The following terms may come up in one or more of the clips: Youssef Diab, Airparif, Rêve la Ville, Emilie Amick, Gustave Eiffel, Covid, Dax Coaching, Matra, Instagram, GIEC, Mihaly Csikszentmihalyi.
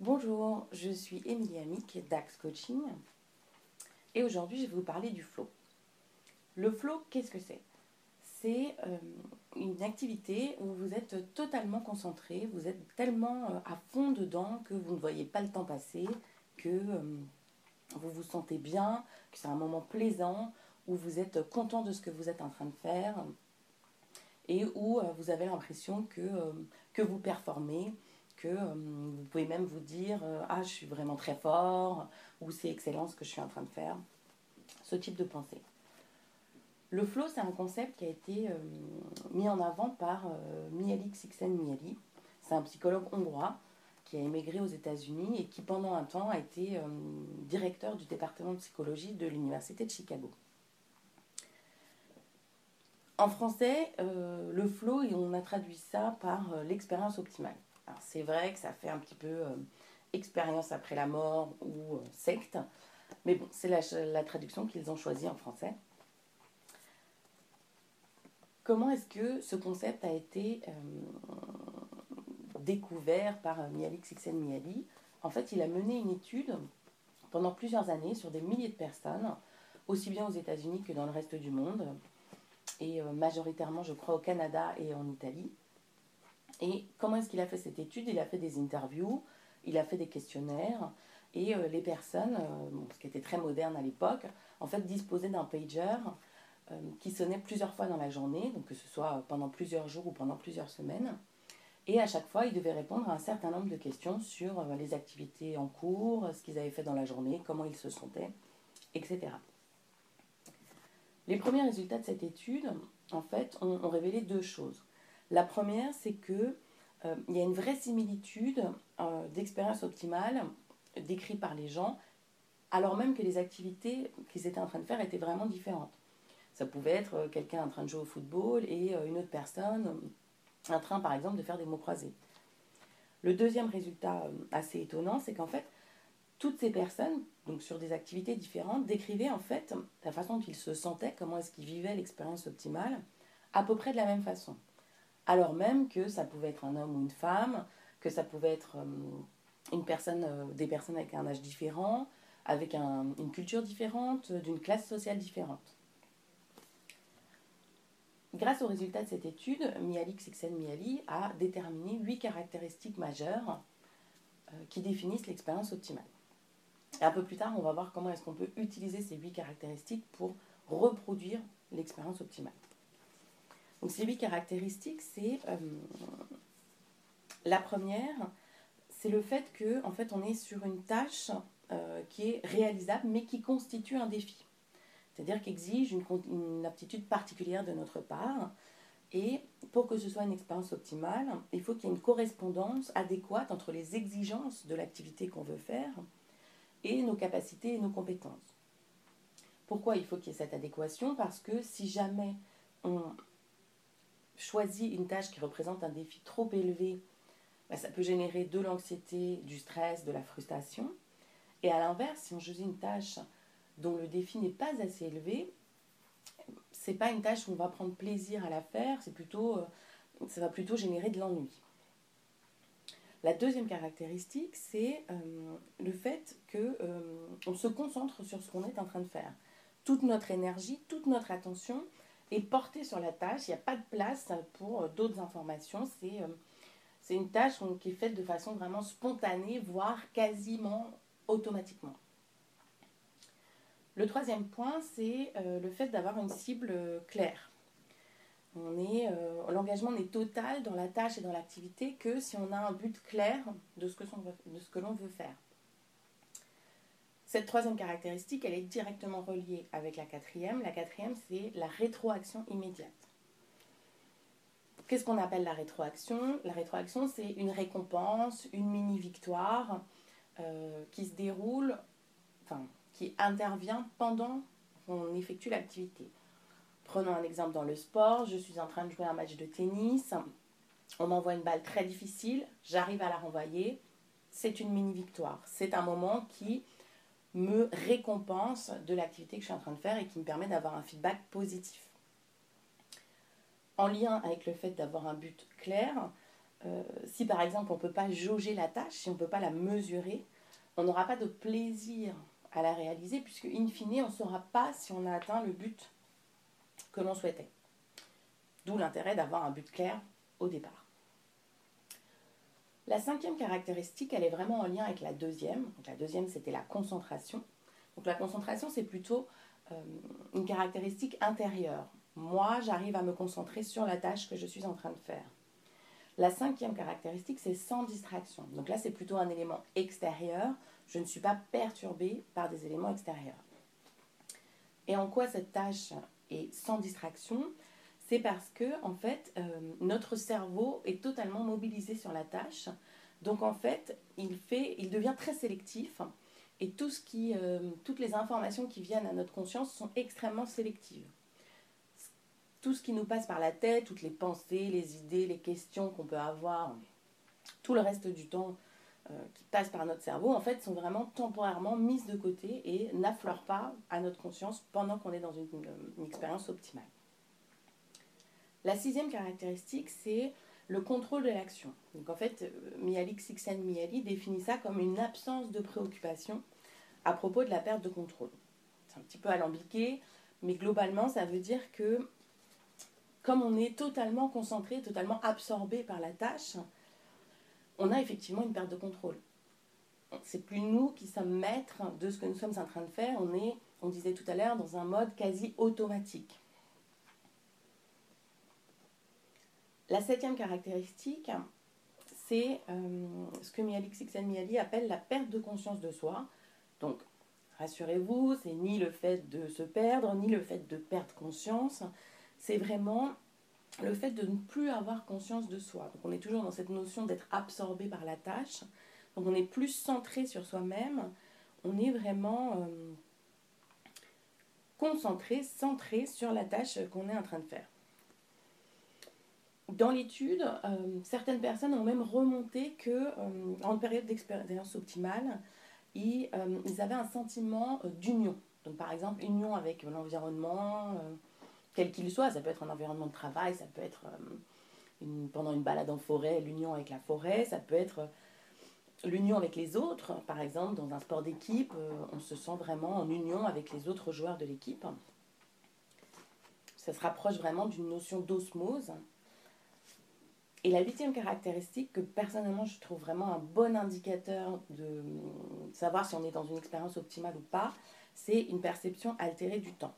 Bonjour, je suis Emilie Amick, Dax Coaching, et aujourd'hui je vais vous parler du flow. Le flow, qu'est-ce que c'est ? C'est une activité où vous êtes totalement concentré, vous êtes tellement à fond dedans que vous ne voyez pas le temps passer, que vous vous sentez bien, que c'est un moment plaisant, où vous êtes content de ce que vous êtes en train de faire, et où vous avez l'impression que vous performez, que vous pouvez même vous dire « Ah, je suis vraiment très fort » ou « C'est excellent ce que je suis en train de faire ». Ce type de pensée. Le flow, c'est un concept qui a été mis en avant par Mihaly Csikszentmihalyi. C'est un psychologue hongrois qui a émigré aux États-Unis et qui, pendant un temps, a été directeur du département de psychologie de l'Université de Chicago. En français, le flow, on a traduit ça par l'expérience optimale. Alors, c'est vrai que ça fait un petit peu expérience après la mort ou secte, mais bon, c'est la traduction qu'ils ont choisie en français. Comment est-ce que ce concept a été découvert par Mihaly Csikszentmihalyi ? En fait, il a mené une étude pendant plusieurs années sur des milliers de personnes, aussi bien aux États-Unis que dans le reste du monde, et majoritairement, je crois, au Canada et en Italie. Et comment est-ce qu'il a fait cette étude ? Il a fait des interviews, il a fait des questionnaires, et les personnes, ce qui était très moderne à l'époque, en fait disposaient d'un pager qui sonnait plusieurs fois dans la journée, donc que ce soit pendant plusieurs jours ou pendant plusieurs semaines, et à chaque fois, ils devaient répondre à un certain nombre de questions sur les activités en cours, ce qu'ils avaient fait dans la journée, comment ils se sentaient, etc. Les premiers résultats de cette étude, en fait, ont révélé deux choses. La première, c'est qu'il y a une vraie similitude d'expérience optimale décrite par les gens, alors même que les activités qu'ils étaient en train de faire étaient vraiment différentes. Ça pouvait être quelqu'un en train de jouer au football et une autre personne en train, par exemple, de faire des mots croisés. Le deuxième résultat assez étonnant, c'est qu'en fait, toutes ces personnes, donc sur des activités différentes, décrivaient en fait la façon dont ils se sentaient, comment est-ce qu'ils vivaient l'expérience optimale, à peu près de la même façon. Alors même que ça pouvait être un homme ou une femme, que ça pouvait être des personnes avec un âge différent, avec une culture différente, d'une classe sociale différente. Grâce aux résultats de cette étude, Mihaly Csikszentmihalyi a déterminé 8 caractéristiques majeures qui définissent l'expérience optimale. Et un peu plus tard, on va voir comment est-ce qu'on peut utiliser ces 8 caractéristiques pour reproduire l'expérience optimale. Donc, ces 8 caractéristiques, c'est la première, c'est le fait que, en fait, on est sur une tâche qui est réalisable, mais qui constitue un défi. C'est-à-dire qu'exige une aptitude particulière de notre part. Et pour que ce soit une expérience optimale, il faut qu'il y ait une correspondance adéquate entre les exigences de l'activité qu'on veut faire et nos capacités et nos compétences. Pourquoi il faut qu'il y ait cette adéquation ? Parce que si jamais on choisit une tâche qui représente un défi trop élevé, ça peut générer de l'anxiété, du stress, de la frustration. Et à l'inverse, si on choisit une tâche dont le défi n'est pas assez élevé, c'est pas une tâche où on va prendre plaisir à la faire, ça va plutôt générer de l'ennui. La deuxième caractéristique, c'est le fait qu'on se concentre sur ce qu'on est en train de faire. Toute notre énergie, toute notre attention est portée sur la tâche, il n'y a pas de place pour d'autres informations, c'est une tâche qui est faite de façon vraiment spontanée, voire quasiment automatiquement. Le troisième point, c'est le fait d'avoir une cible claire. L'engagement n'est total dans la tâche et dans l'activité que si on a un but clair de ce que l'on veut faire. Cette troisième caractéristique, elle est directement reliée avec la quatrième. La quatrième, c'est la rétroaction immédiate. Qu'est-ce qu'on appelle la rétroaction ? La rétroaction, c'est une récompense, une mini-victoire qui se déroule... qui intervient pendant qu'on effectue l'activité. Prenons un exemple dans le sport, je suis en train de jouer un match de tennis, on m'envoie une balle très difficile, j'arrive à la renvoyer, c'est une mini-victoire. C'est un moment qui me récompense de l'activité que je suis en train de faire et qui me permet d'avoir un feedback positif. En lien avec le fait d'avoir un but clair, si par exemple on ne peut pas jauger la tâche, si on ne peut pas la mesurer, on n'aura pas de plaisir à la réaliser, puisque in fine on ne saura pas si on a atteint le but que l'on souhaitait. D'où l'intérêt d'avoir un but clair au départ. La cinquième caractéristique, elle est vraiment en lien avec la deuxième. Donc, la deuxième, c'était la concentration. Donc la concentration, c'est plutôt une caractéristique intérieure. Moi, j'arrive à me concentrer sur la tâche que je suis en train de faire. La cinquième caractéristique, c'est sans distraction. Donc là, c'est plutôt un élément extérieur. Je ne suis pas perturbée par des éléments extérieurs. Et en quoi cette tâche est sans distraction ? C'est parce que, en fait, notre cerveau est totalement mobilisé sur la tâche. Donc, en fait, il devient très sélectif. Et toutes les informations qui viennent à notre conscience sont extrêmement sélectives. Tout ce qui nous passe par la tête, toutes les pensées, les idées, les questions qu'on peut avoir, tout le reste du temps qui passe par notre cerveau, en fait, sont vraiment temporairement mises de côté et n'affleurent pas à notre conscience pendant qu'on est dans une expérience optimale. La sixième caractéristique, c'est le contrôle de l'action. Donc en fait, Mihaly Csikszentmihalyi définit ça comme une absence de préoccupation à propos de la perte de contrôle. C'est un petit peu alambiqué, mais globalement, ça veut dire que comme on est totalement concentré, totalement absorbé par la tâche, on a effectivement une perte de contrôle. C'est plus nous qui sommes maîtres de ce que nous sommes en train de faire. On disait tout à l'heure, dans un mode quasi automatique. La septième caractéristique, c'est ce que Mihaly Csikszentmihalyi appelle la perte de conscience de soi. Donc, rassurez-vous, c'est ni le fait de se perdre, ni le fait de perdre conscience. C'est vraiment le fait de ne plus avoir conscience de soi. Donc, on est toujours dans cette notion d'être absorbé par la tâche. Donc, on est plus centré sur soi-même. On est vraiment concentré, centré sur la tâche qu'on est en train de faire. Dans l'étude, certaines personnes ont même remonté qu'en période d'expérience optimale, ils avaient un sentiment d'union. Donc, par exemple, union avec l'environnement, quel qu'il soit. Ça peut être un environnement de travail, ça peut être pendant une balade en forêt, l'union avec la forêt, ça peut être l'union avec les autres. Par exemple, dans un sport d'équipe, on se sent vraiment en union avec les autres joueurs de l'équipe. Ça se rapproche vraiment d'une notion d'osmose. Et la huitième caractéristique, que personnellement je trouve vraiment un bon indicateur de savoir si on est dans une expérience optimale ou pas, c'est une perception altérée du temps.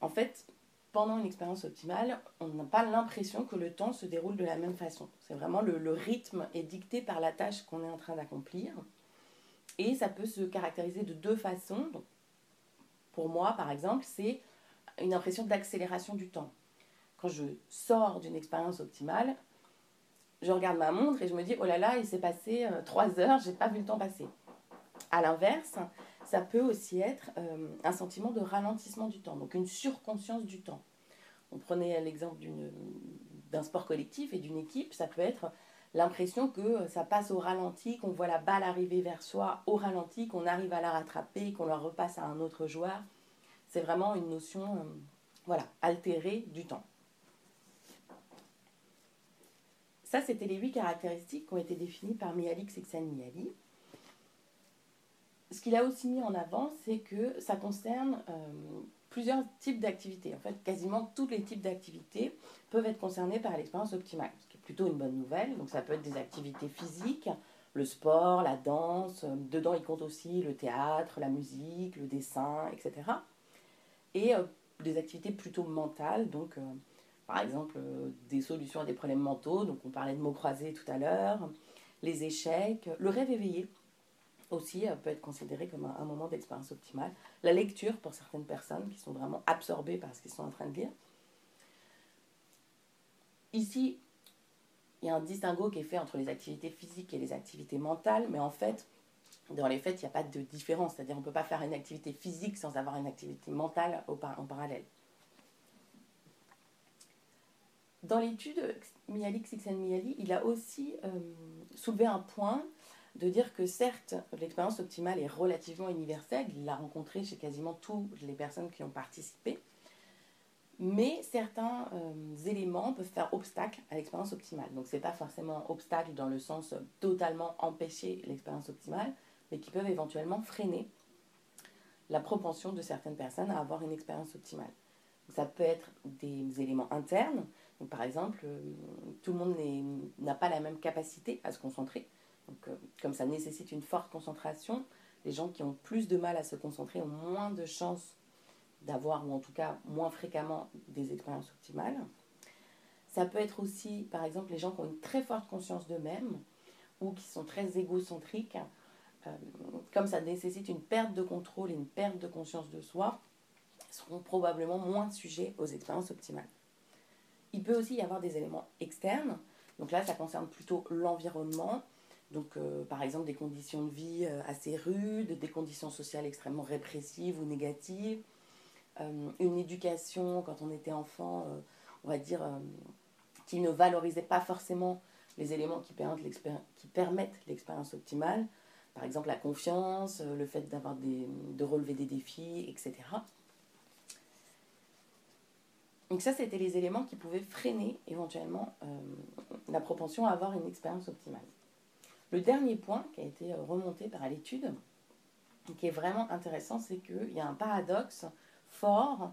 En fait, pendant une expérience optimale, on n'a pas l'impression que le temps se déroule de la même façon. C'est vraiment le rythme est dicté par la tâche qu'on est en train d'accomplir. Et ça peut se caractériser de deux façons. Donc, pour moi, par exemple, c'est une impression d'accélération du temps. Quand je sors d'une expérience optimale, je regarde ma montre et je me dis « Oh là là, il s'est passé 3 heures, je n'ai pas vu le temps passer. » À l'inverse, ça peut aussi être un sentiment de ralentissement du temps, donc une surconscience du temps. On prenait l'exemple d'un sport collectif et d'une équipe, ça peut être l'impression que ça passe au ralenti, qu'on voit la balle arriver vers soi au ralenti, qu'on arrive à la rattraper, qu'on la repasse à un autre joueur. C'est vraiment une notion altérée du temps. Ça, c'était les 8 caractéristiques qui ont été définies par Mihaly Csikszentmihalyi. Ce qu'il a aussi mis en avant, c'est que ça concerne plusieurs types d'activités. En fait, quasiment tous les types d'activités peuvent être concernés par l'expérience optimale, ce qui est plutôt une bonne nouvelle. Donc, ça peut être des activités physiques, le sport, la danse. Dedans, il compte aussi le théâtre, la musique, le dessin, etc. Et des activités plutôt mentales, donc... Par exemple, des solutions à des problèmes mentaux, donc on parlait de mots croisés tout à l'heure, les échecs, le rêve éveillé aussi peut être considéré comme un moment d'expérience optimale, la lecture pour certaines personnes qui sont vraiment absorbées par ce qu'ils sont en train de lire. Ici, il y a un distinguo qui est fait entre les activités physiques et les activités mentales, mais en fait, dans les faits, il n'y a pas de différence, c'est-à-dire on ne peut pas faire une activité physique sans avoir une activité mentale en parallèle. Dans l'étude, Mihaly Csikszentmihalyi, il a aussi soulevé un point de dire que certes, l'expérience optimale est relativement universelle, il l'a rencontrée chez quasiment toutes les personnes qui ont participé, Mais certains éléments peuvent faire obstacle à l'expérience optimale. Donc, ce n'est pas forcément obstacle dans le sens totalement empêcher l'expérience optimale, mais qui peuvent éventuellement freiner la propension de certaines personnes à avoir une expérience optimale. Donc, ça peut être des éléments internes. Donc, par exemple, tout le monde n'a pas la même capacité à se concentrer. Donc, comme ça nécessite une forte concentration, les gens qui ont plus de mal à se concentrer ont moins de chances d'avoir, ou en tout cas moins fréquemment, des expériences optimales. Ça peut être aussi, par exemple, les gens qui ont une très forte conscience d'eux-mêmes ou qui sont très égocentriques. Comme ça nécessite une perte de contrôle et une perte de conscience de soi, seront probablement moins sujets aux expériences optimales. Il peut aussi y avoir des éléments externes. Donc là, ça concerne plutôt l'environnement. Donc, par exemple, des conditions de vie assez rudes, des conditions sociales extrêmement répressives ou négatives, une éducation, quand on était enfant, on va dire, qui ne valorisait pas forcément les éléments qui permettent l'expérience optimale, par exemple la confiance, le fait de relever des défis, etc. Donc ça, c'était les éléments qui pouvaient freiner éventuellement la propension à avoir une expérience optimale. Le dernier point qui a été remonté par l'étude, qui est vraiment intéressant, c'est qu'il y a un paradoxe fort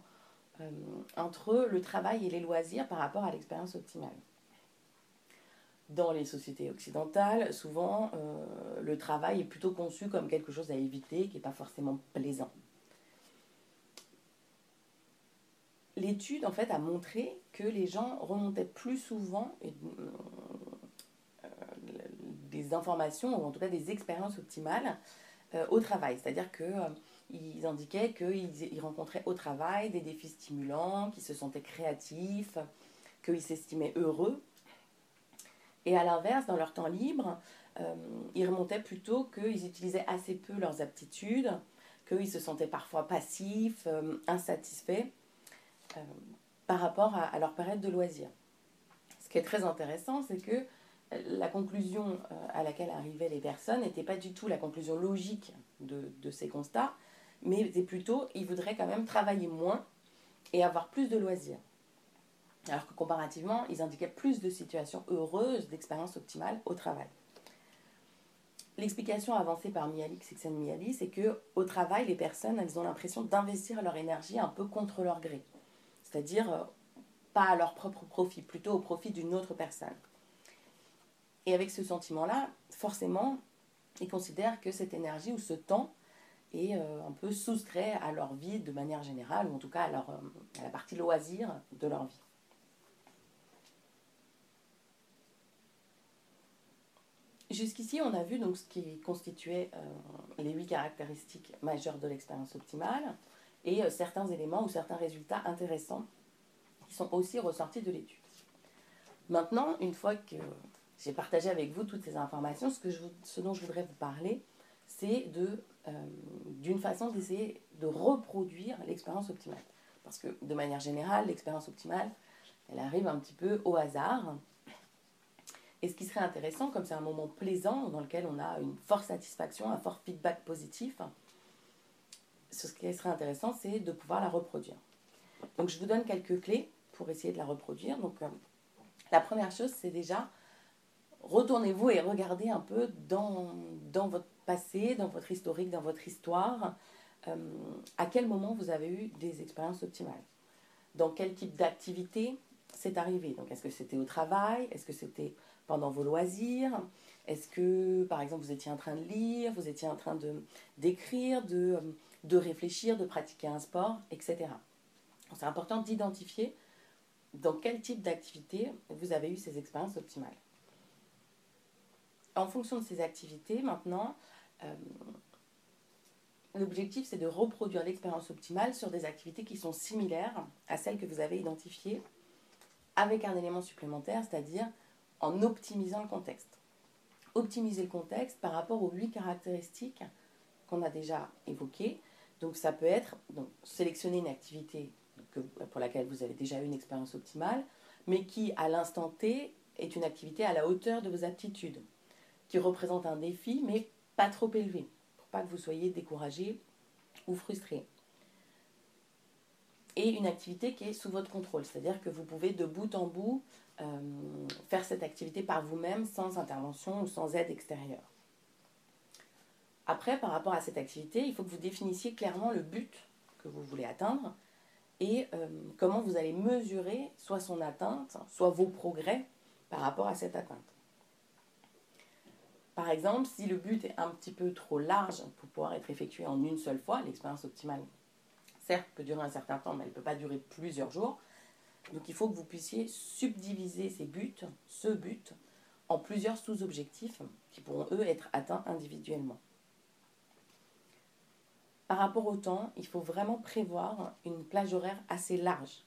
entre le travail et les loisirs par rapport à l'expérience optimale. Dans les sociétés occidentales, souvent, le travail est plutôt conçu comme quelque chose à éviter, qui n'est pas forcément plaisant. L'étude, en fait, a montré que les gens remontaient plus souvent des informations, ou en tout cas des expériences optimales, au travail. C'est-à-dire qu'ils indiquaient qu'ils rencontraient au travail des défis stimulants, qu'ils se sentaient créatifs, qu'ils s'estimaient heureux. Et à l'inverse, dans leur temps libre, ils remontaient plutôt qu'ils utilisaient assez peu leurs aptitudes, qu'ils se sentaient parfois passifs, insatisfaits par rapport à leur période de loisir. Ce qui est très intéressant, c'est que la conclusion à laquelle arrivaient les personnes n'était pas du tout la conclusion logique de ces constats, mais était plutôt ils voudraient quand même travailler moins et avoir plus de loisirs. Alors que comparativement, ils indiquaient plus de situations heureuses, d'expériences optimales au travail. L'explication avancée par Mihaly Csikszentmihalyi, c'est qu'au travail, les personnes elles ont l'impression d'investir leur énergie un peu contre leur gré, c'est-à-dire pas à leur propre profit, plutôt au profit d'une autre personne. Et avec ce sentiment-là, forcément, ils considèrent que cette énergie ou ce temps est un peu soustrait à leur vie de manière générale, ou en tout cas à la partie loisir de leur vie. Jusqu'ici, on a vu donc, ce qui constituait les 8 caractéristiques majeures de l'expérience optimale et certains éléments ou certains résultats intéressants qui sont aussi ressortis de l'étude. Maintenant, une fois que j'ai partagé avec vous toutes ces informations, ce dont je voudrais vous parler, c'est d'une façon d'essayer de reproduire l'expérience optimale. Parce que de manière générale, l'expérience optimale, elle arrive un petit peu au hasard. Et ce qui serait intéressant, comme c'est un moment plaisant dans lequel on a une forte satisfaction, un fort feedback positif, ce qui serait intéressant, c'est de pouvoir la reproduire. Donc je vous donne quelques clés pour essayer de la reproduire. Donc la première chose, c'est déjà retournez-vous et regardez un peu dans votre passé, dans votre historique, dans votre histoire, à quel moment vous avez eu des expériences optimales. Dans quel type d'activité c'est arrivé. Donc, est-ce que c'était au travail? Est-ce que c'était pendant vos loisirs? Est-ce que, par exemple, vous étiez en train de lire? Vous étiez en train d'écrire, de réfléchir, de pratiquer un sport, etc. C'est important d'identifier dans quel type d'activité vous avez eu ces expériences optimales. En fonction de ces activités, maintenant, l'objectif, c'est de reproduire l'expérience optimale sur des activités qui sont similaires à celles que vous avez identifiées avec un élément supplémentaire, c'est-à-dire en optimisant le contexte. Optimiser le contexte par rapport aux 8 caractéristiques qu'on a déjà évoquées. Donc, ça peut être sélectionner une activité pour laquelle vous avez déjà eu une expérience optimale, mais qui, à l'instant T, est une activité à la hauteur de vos aptitudes, qui représente un défi, mais pas trop élevé, pour pas que vous soyez découragé ou frustré. et une activité qui est sous votre contrôle, c'est-à-dire que vous pouvez de bout en bout faire cette activité par vous-même sans intervention ou sans aide extérieure. Après, par rapport à cette activité, il faut que vous définissiez clairement le but que vous voulez atteindre et comment vous allez mesurer soit son atteinte, soit vos progrès par rapport à cette atteinte. Par exemple, si le but est un petit peu trop large pour pouvoir être effectué en une seule fois, l'expérience optimale, certes, peut durer un certain temps, mais elle ne peut pas durer plusieurs jours. Donc, il faut que vous puissiez subdiviser ce but, en plusieurs sous-objectifs qui pourront, eux, être atteints individuellement. Par rapport au temps, il faut vraiment prévoir une plage horaire assez large.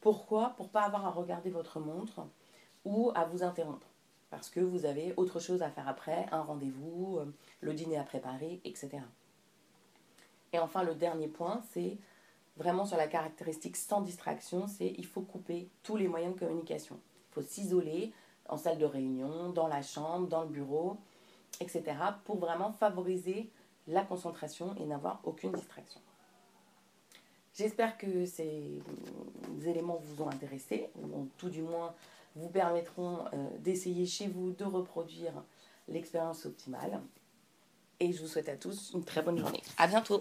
Pourquoi ? Pour ne pas avoir à regarder votre montre ou à vous interrompre. Parce que vous avez autre chose à faire après, un rendez-vous, le dîner à préparer, etc. Et enfin, le dernier point, c'est vraiment sur la caractéristique sans distraction, c'est il faut couper tous les moyens de communication. Il faut s'isoler en salle de réunion, dans la chambre, dans le bureau, etc. pour vraiment favoriser la concentration et n'avoir aucune distraction. J'espère que ces éléments vous ont intéressé, ou tout du moins vous permettront d'essayer chez vous de reproduire l'expérience optimale. Et je vous souhaite à tous une très bonne journée. À bientôt.